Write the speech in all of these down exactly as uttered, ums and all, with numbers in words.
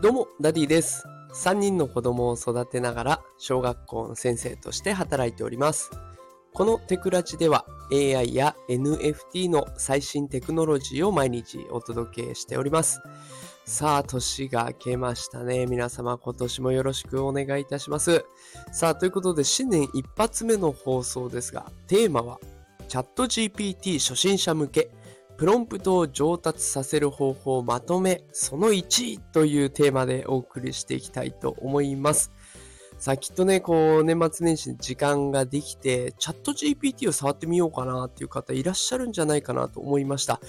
どうもダディです。さんにんの子供を育てながら小学校の先生として働いております。このテクラジでは エーアイ や エヌエフティー の最新テクノロジーを毎日お届けしております。さあ年が明けましたね。皆様今年もよろしくお願いいたします。さあということで新年一発目の放送ですが、テーマはチャット ジーピーティー 初心者向けプロンプトを上達させる方法まとめそのいちというテーマでお送りしていきたいと思います。さあきっとねこう年末年始に時間ができてチャット ジーピーティー を触ってみようかなっていう方いらっしゃるんじゃないかなと思いました。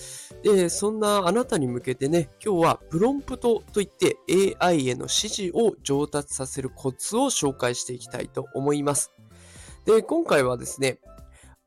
でそんなあなたに向けてね、今日はプロンプトといって エーアイ への指示を上達させるコツを紹介していきたいと思います。で今回はですね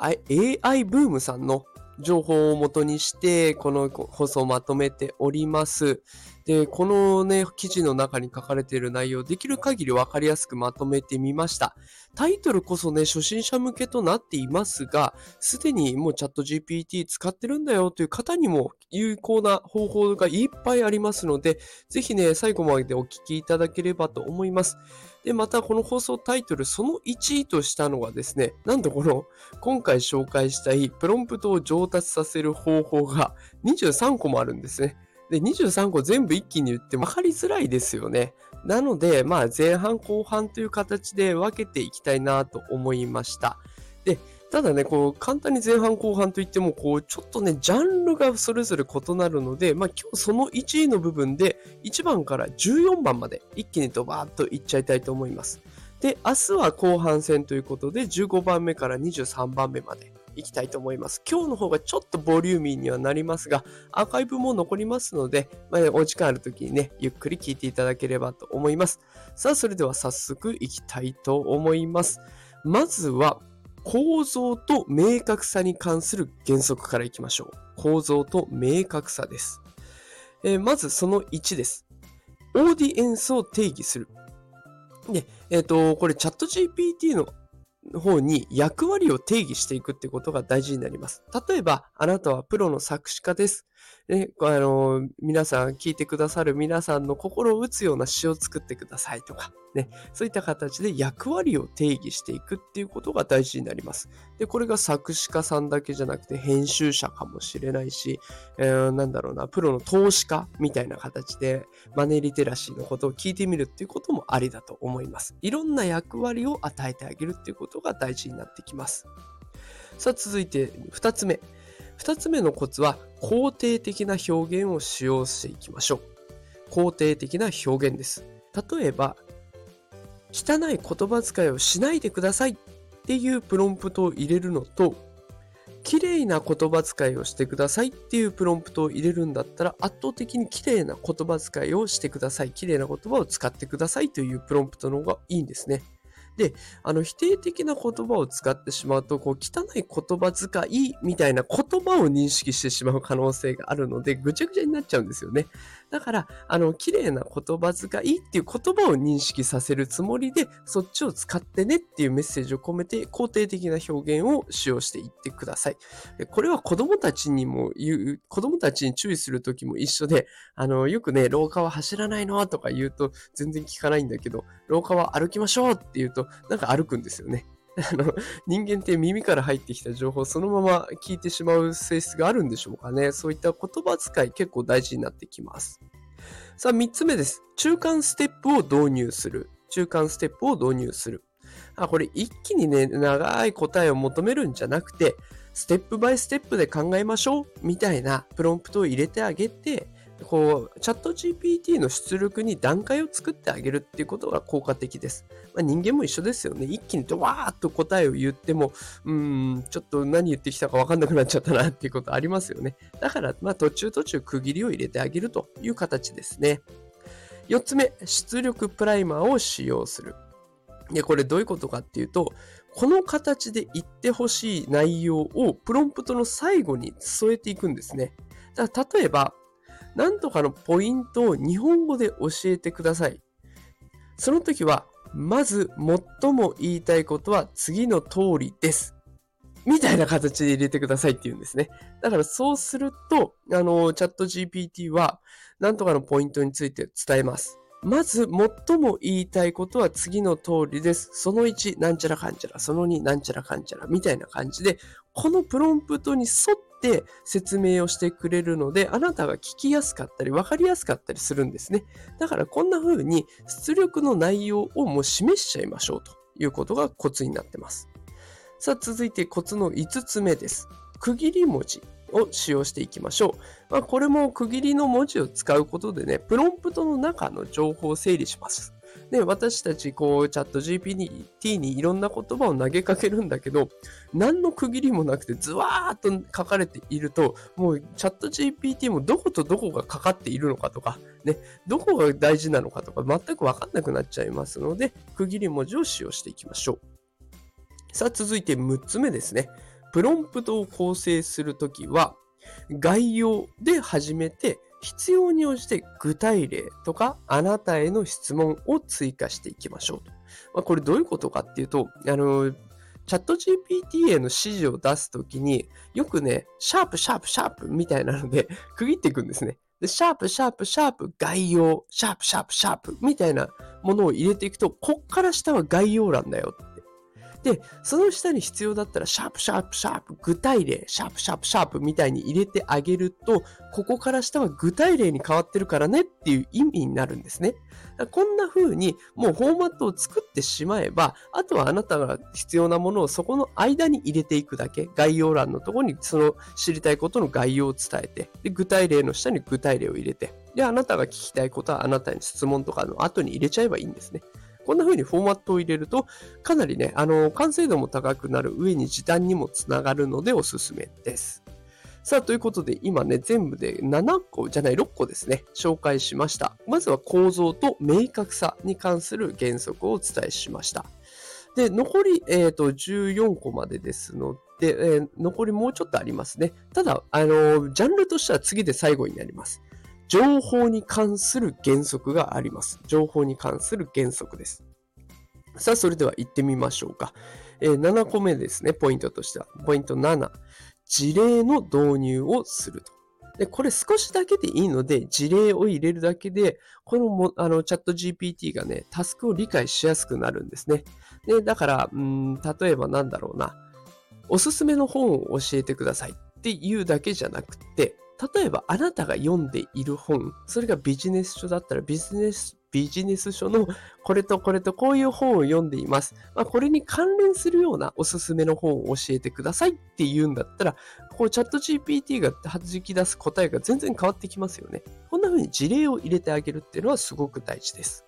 エーアイ ブームさんの情報を元にしてこの放送をまとめております。でこのね記事の中に書かれている内容、できる限り分かりやすくまとめてみました。タイトルこそね初心者向けとなっていますが、すでにもうチャット ジーピーティー 使ってるんだよという方にも有効な方法がいっぱいありますので、ぜひね最後までお聞きいただければと思います。でまたこの放送タイトルそのいちとしたのはですね、なんとこの今回紹介したいプロンプトを上達させる方法がにじゅうさんこもあるんですね。でにじゅうさんこ全部一気に言っても分かりづらいですよね。なので、まあ、前半後半という形で分けていきたいなと思いました。でただねこう簡単に前半後半といってもこうちょっとねジャンルがそれぞれ異なるので、まあ、今日そのいちの部分でいちばんからじゅうよんばんまで一気にドバーッといっちゃいたいと思います。で明日は後半戦ということでじゅうごばんめからにじゅうさんばんめまでいきたいと思います。今日の方がちょっとボリューミーにはなりますが、アーカイブも残りますので、まあ、お時間ある時にねゆっくり聞いていただければと思います。さあそれでは早速いきたいと思います。まずは構造と明確さに関する原則からいきましょう。構造と明確さです、えー、まずそのいちです。オーディエンスを定義する。で、えーと、これチャット ジーピーティー の方に役割を定義していくってことが大事になります。例えばあなたはプロの作詞家です、ね、あの皆さん聞いてくださる皆さんの心を打つような詩を作ってくださいとか、ね、そういった形で役割を定義していくっていうことが大事になります。でこれが作詞家さんだけじゃなくて編集者かもしれないし、えー、なんだろうなプロの投資家みたいな形でマネーリテラシーのことを聞いてみるっていうこともありだと思います。いろんな役割を与えてあげるっていうことが大事になってきます。さあ続いてふたつめ。ふたつめのコツは肯定的な表現を使用していきましょう。肯定的な表現です。例えば汚い言葉遣いをしないでくださいっていうプロンプトを入れるのと、綺麗な言葉遣いをしてくださいっていうプロンプトを入れるんだったら、圧倒的に綺麗な言葉遣いをしてください、綺麗な言葉を使ってくださいというプロンプトの方がいいんですね。で、あの否定的な言葉を使ってしまうと、こう汚い言葉遣いみたいな言葉を認識してしまう可能性があるので、ぐちゃぐちゃになっちゃうんですよね。だからあの綺麗な言葉遣いっていう言葉を認識させるつもりで、そっちを使ってねっていうメッセージを込めて肯定的な表現を使用していってください。これは子どもたちにも言う、子どもたちに注意するときも一緒で、あのよくね廊下は走らないのとか言うと全然聞かないんだけど、廊下は歩きましょうって言うとなんか歩くんですよね。あの人間って耳から入ってきた情報をそのまま聞いてしまう性質があるんでしょうかね。そういった言葉遣い結構大事になってきます。さあみっつめです。中間ステップを導入する。中間ステップを導入する。あ、これ一気にね長い答えを求めるんじゃなくて、ステップバイステップで考えましょうみたいなプロンプトを入れてあげて、こうチャット ジーピーティー の出力に段階を作ってあげるっていうことが効果的です。まあ、人間も一緒ですよね。一気にドワーッと答えを言っても、うーんちょっと何言ってきたか分かんなくなっちゃったなっていうことありますよね。だからまあ途中途中区切りを入れてあげるという形ですね。よっつめ、出力プライマーを使用する。でこれどういうことかっていうと、この形で言ってほしい内容をプロンプトの最後に添えていくんですね。だから例えば何とかのポイントを日本語で教えてください。その時はまず最も言いたいことは次の通りですみたいな形で入れてくださいっていうんですね。だからそうするとあのチャット ジーピーティー は何とかのポイントについて伝えます。まず最も言いたいことは次の通りです。そのいち、なんちゃらかんちゃら。そのに、なんちゃらかんちゃら。みたいな感じで、このプロンプトに沿って説明をしてくれるので、あなたが聞きやすかったり、わかりやすかったりするんですね。だからこんな風に出力の内容をもう示しちゃいましょうということがコツになってます。さあ、続いてコツのいつつめです。区切り文字を使用していきましょう。まあ、これも区切りの文字を使うことでね、プロンプトの中の情報を整理します。で、私たちこうチャット ジーピーティー にいろんな言葉を投げかけるんだけど、何の区切りもなくてズワーっと書かれていると、もうチャット ジーピーティー もどことどこがかかっているのかとか、ね、どこが大事なのかとか全く分かんなくなっちゃいますので、区切り文字を使用していきましょう。さあ、続いてむっつめですね。プロンプトを構成するときは、概要で始めて、必要に応じて具体例とか、あなたへの質問を追加していきましょうと。まあ、これどういうことかっていうと、あの、チャット ジーピーティー への指示を出すときに、よくね、シャープ、シャープ、シャープみたいなので、区切っていくんですね。で、シャープ、シャープ、シャープ、概要、シャープ、シャープ、シャープみたいなものを入れていくと、こっから下は概要欄だよ。で、その下に必要だったら、シャープ、シャープ、シャープ、具体例、シャープ、シャープ、シャープみたいに入れてあげると、ここから下は具体例に変わってるからねっていう意味になるんですね。こんな風に、もうフォーマットを作ってしまえば、あとはあなたが必要なものをそこの間に入れていくだけ。概要欄のところにその知りたいことの概要を伝えて、で、具体例の下に具体例を入れて、で、あなたが聞きたいことはあなたに質問とかの後に入れちゃえばいいんですね。こんな風にフォーマットを入れると、かなりね、あの、完成度も高くなる上に時短にもつながるのでおすすめです。さあ、ということで今ね、全部でななこじゃないろっこですね、紹介しました。まずは構造と明確さに関する原則をお伝えしました。で、残り、えーと、じゅうよんこまでですので、えー、残りもうちょっとありますね。ただ、あの、ジャンルとしては次で最後になります。情報に関する原則があります。情報に関する原則です。さあ、それでは行ってみましょうか。えー、ななこめですね、ポイントとしては。ポイントなな、事例の導入をすると。で、これ少しだけでいいので、事例を入れるだけで、このも、あの、チャット ジーピーティー がね、タスクを理解しやすくなるんですね。で、だから、うーん、例えばなんだろうな、おすすめの本を教えてくださいっていうだけじゃなくて、例えばあなたが読んでいる本、それがビジネス書だったらビジネス、ビジネス書のこれとこれとこういう本を読んでいます。まあ、これに関連するようなおすすめの本を教えてくださいっていうんだったら、こうチャット ジーピーティー が弾き出す答えが全然変わってきますよね。こんな風に事例を入れてあげるっていうのはすごく大事です。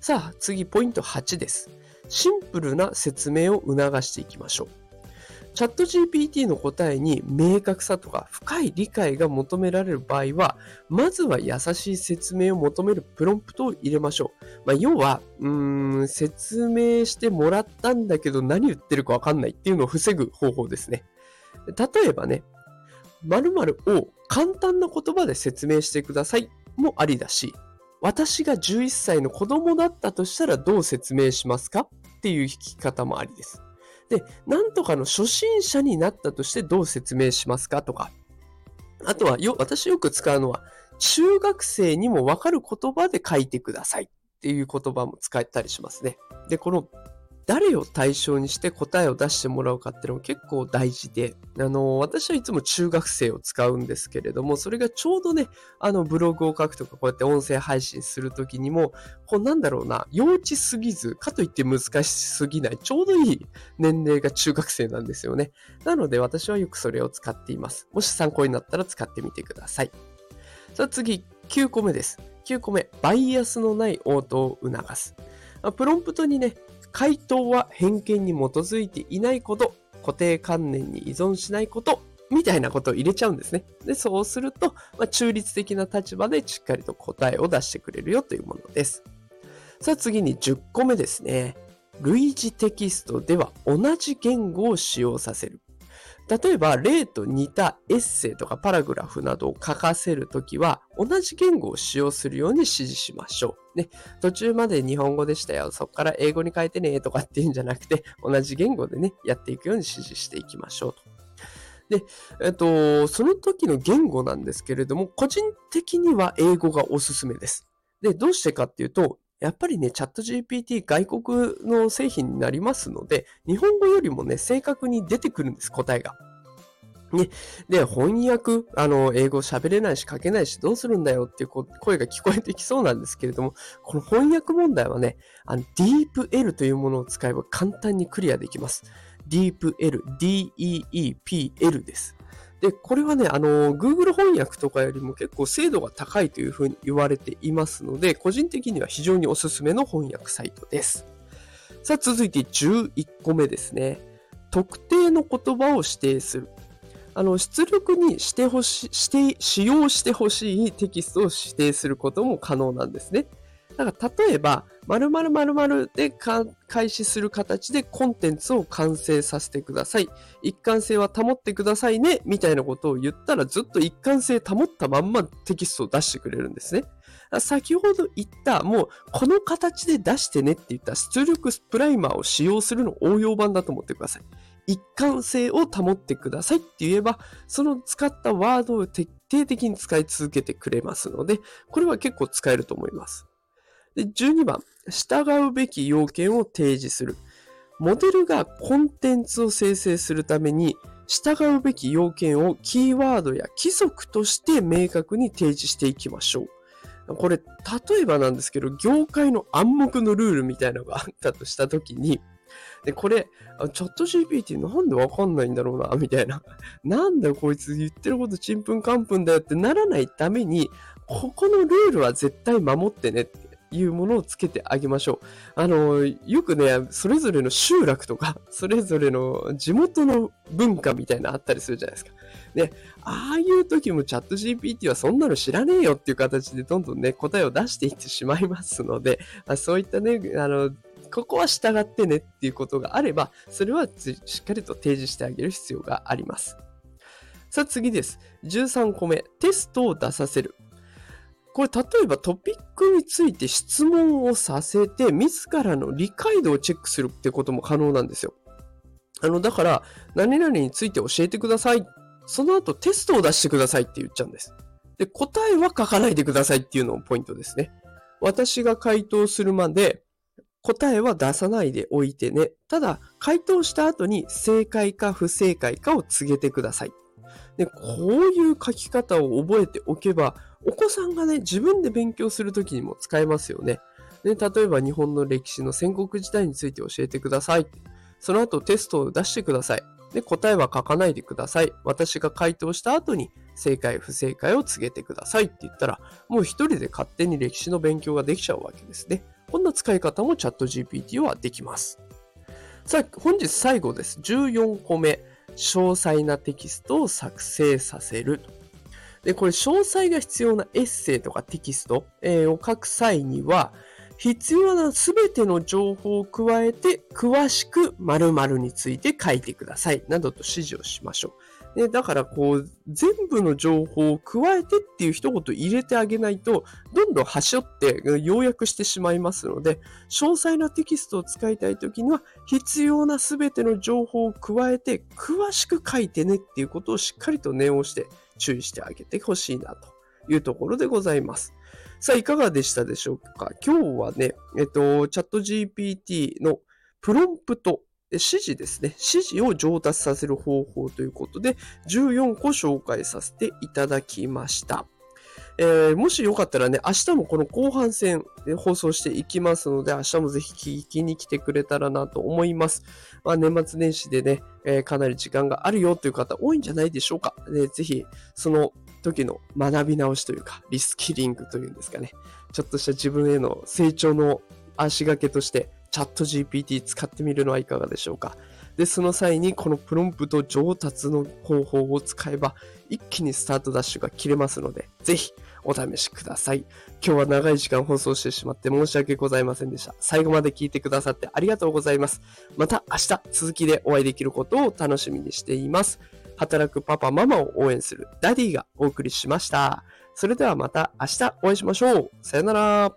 さあ、次ポイントはちです。シンプルな説明を促していきましょう。チャット ジーピーティー の答えに明確さとか深い理解が求められる場合は、まずは優しい説明を求めるプロンプトを入れましょう。まあ、要は、うーん、説明してもらったんだけど何言ってるかわかんないっていうのを防ぐ方法ですね。例えばね、〇〇を簡単な言葉で説明してくださいもありだし、私がじゅういっさいの子供だったとしたらどう説明しますかっていう聞き方もありです。で、なんとかの初心者になったとしてどう説明しますかとか、あとはよ、私よく使うのは、中学生にもわかる言葉で書いてくださいっていう言葉も使ったりしますね。で、この、誰を対象にして答えを出してもらうかっていうのも結構大事で、あの、私はいつも中学生を使うんですけれども、それがちょうどね、あの、ブログを書くとか、こうやって音声配信するときにも、こうなんだろうな、幼稚すぎず、かといって難しすぎない、ちょうどいい年齢が中学生なんですよね。なので私はよくそれを使っています。もし参考になったら使ってみてください。さあ次、きゅうこめです。きゅうこめ、バイアスのない応答を促す。プロンプトにね、回答は偏見に基づいていないこと、固定観念に依存しないこと、みたいなことを入れちゃうんですね。で、そうすると、まあ、中立的な立場でしっかりと答えを出してくれるよというものです。さあ次にじゅっこめですね。類似テキストでは同じ言語を使用させる。例えば例と似たエッセイとかパラグラフなどを書かせるときは同じ言語を使用するように指示しましょう。ね、途中まで日本語でしたよ、そこから英語に変えてねとかっていうんじゃなくて、同じ言語でね、やっていくように指示していきましょうと。で、えっと、その時の言語なんですけれども、個人的には英語がおすすめです。で、どうしてかっていうと、やっぱりね、チャット ジーピーティー 外国の製品になりますので、日本語よりもね、正確に出てくるんです、答えが。ね、で、翻訳、あの、英語喋れないし書けないしどうするんだよっていう声が聞こえてきそうなんですけれども、この翻訳問題はね、あの、DeepL というものを使えば簡単にクリアできます。DeepL、ディーイーイーピーエル です。で、これはね、あの、Google 翻訳とかよりも結構精度が高いというふうに言われていますので、個人的には非常におすすめの翻訳サイトです。さあ、続いてじゅういっこめですね。特定の言葉を指定する。あの、出力にしてほしい、して、使用してほしいテキストを指定することも可能なんですね。だから例えば、〇〇〇〇で開始する形でコンテンツを完成させてください。一貫性は保ってくださいね、みたいなことを言ったらずっと一貫性保ったまんまテキストを出してくれるんですね。先ほど言った、もうこの形で出してねって言った出力プライマーを使用するの応用版だと思ってください。一貫性を保ってくださいって言えば、その使ったワードを徹底的に使い続けてくれますので、これは結構使えると思います。で、じゅうにばん、従うべき要件を提示する。モデルがコンテンツを生成するために、従うべき要件をキーワードや規則として明確に提示していきましょう。これ、例えばなんですけど、業界の暗黙のルールみたいなのがあったとしたときに、で、これ、チャット ジーピーティー なんでわかんないんだろうな、みたいな。なんだよ、こいつ言ってることちんぷんかんぷんだよってならないために、ここのルールは絶対守ってねっていうものをつけてあげましょう。あの、よくね、それぞれの集落とか、それぞれの地元の文化みたいなあったりするじゃないですか。ね、ああいう時もチャット ジーピーティー はそんなの知らねえよっていう形でどんどんね、答えを出していってしまいますので、そういったね、あの、ここは従ってねっていうことがあれば、それはしっかりと提示してあげる必要があります。さあ次です。じゅうさんこめ、テストを出させる。これ例えばトピックについて質問をさせて、自らの理解度をチェックするってことも可能なんですよ。あの、だから、何々について教えてください。その後テストを出してくださいって言っちゃうんです。で、答えは書かないでくださいっていうのもポイントですね。私が回答するまで、答えは出さないでおいてね。ただ、回答した後に正解か不正解かを告げてください。で、こういう書き方を覚えておけば、お子さんがね、自分で勉強するときにも使えますよね。で、例えば日本の歴史の戦国時代について教えてください。その後テストを出してください。で、答えは書かないでください。私が回答した後に正解不正解を告げてくださいって言ったら、もう一人で勝手に歴史の勉強ができちゃうわけですね。こんな使い方もチャット ジーピーティー はできます。さあ、本日最後です。じゅうよんこめ。詳細なテキストを作成させる。で、これ、詳細が必要なエッセイとかテキストを書く際には、必要なすべての情報を加えて、詳しく〇〇について書いてください。などと指示をしましょう。で、だから、こう、全部の情報を加えてっていう一言入れてあげないと、どんどん端折って要約してしまいますので、詳細なテキストを使いたいときには、必要なすべての情報を加えて、詳しく書いてねっていうことをしっかりと念をして注意してあげてほしいなというところでございます。さあ、いかがでしたでしょうか。今日はね、えっと、チャット ジーピーティー のプロンプト、指示ですね。指示を上達させる方法ということで、じゅうよんこ紹介させていただきました。えー、もしよかったらね、明日もこの後半戦で放送していきますので、明日もぜひ聞きに来てくれたらなと思います。まあ、年末年始でね、えー、かなり時間があるよという方多いんじゃないでしょうか。で、ぜひ、その、時の学び直しというかリスキリングというんですかね、ちょっとした自分への成長の足掛けとしてチャット ジーピーティー 使ってみるのはいかがでしょうか。で、その際にこのプロンプト上達の方法を使えば一気にスタートダッシュが切れますので、ぜひお試しください。今日は長い時間放送してしまって申し訳ございませんでした。最後まで聞いてくださってありがとうございます。また明日続きでお会いできることを楽しみにしています。働くパパママを応援するダディがお送りしました。それではまた明日お会いしましょう。さよなら。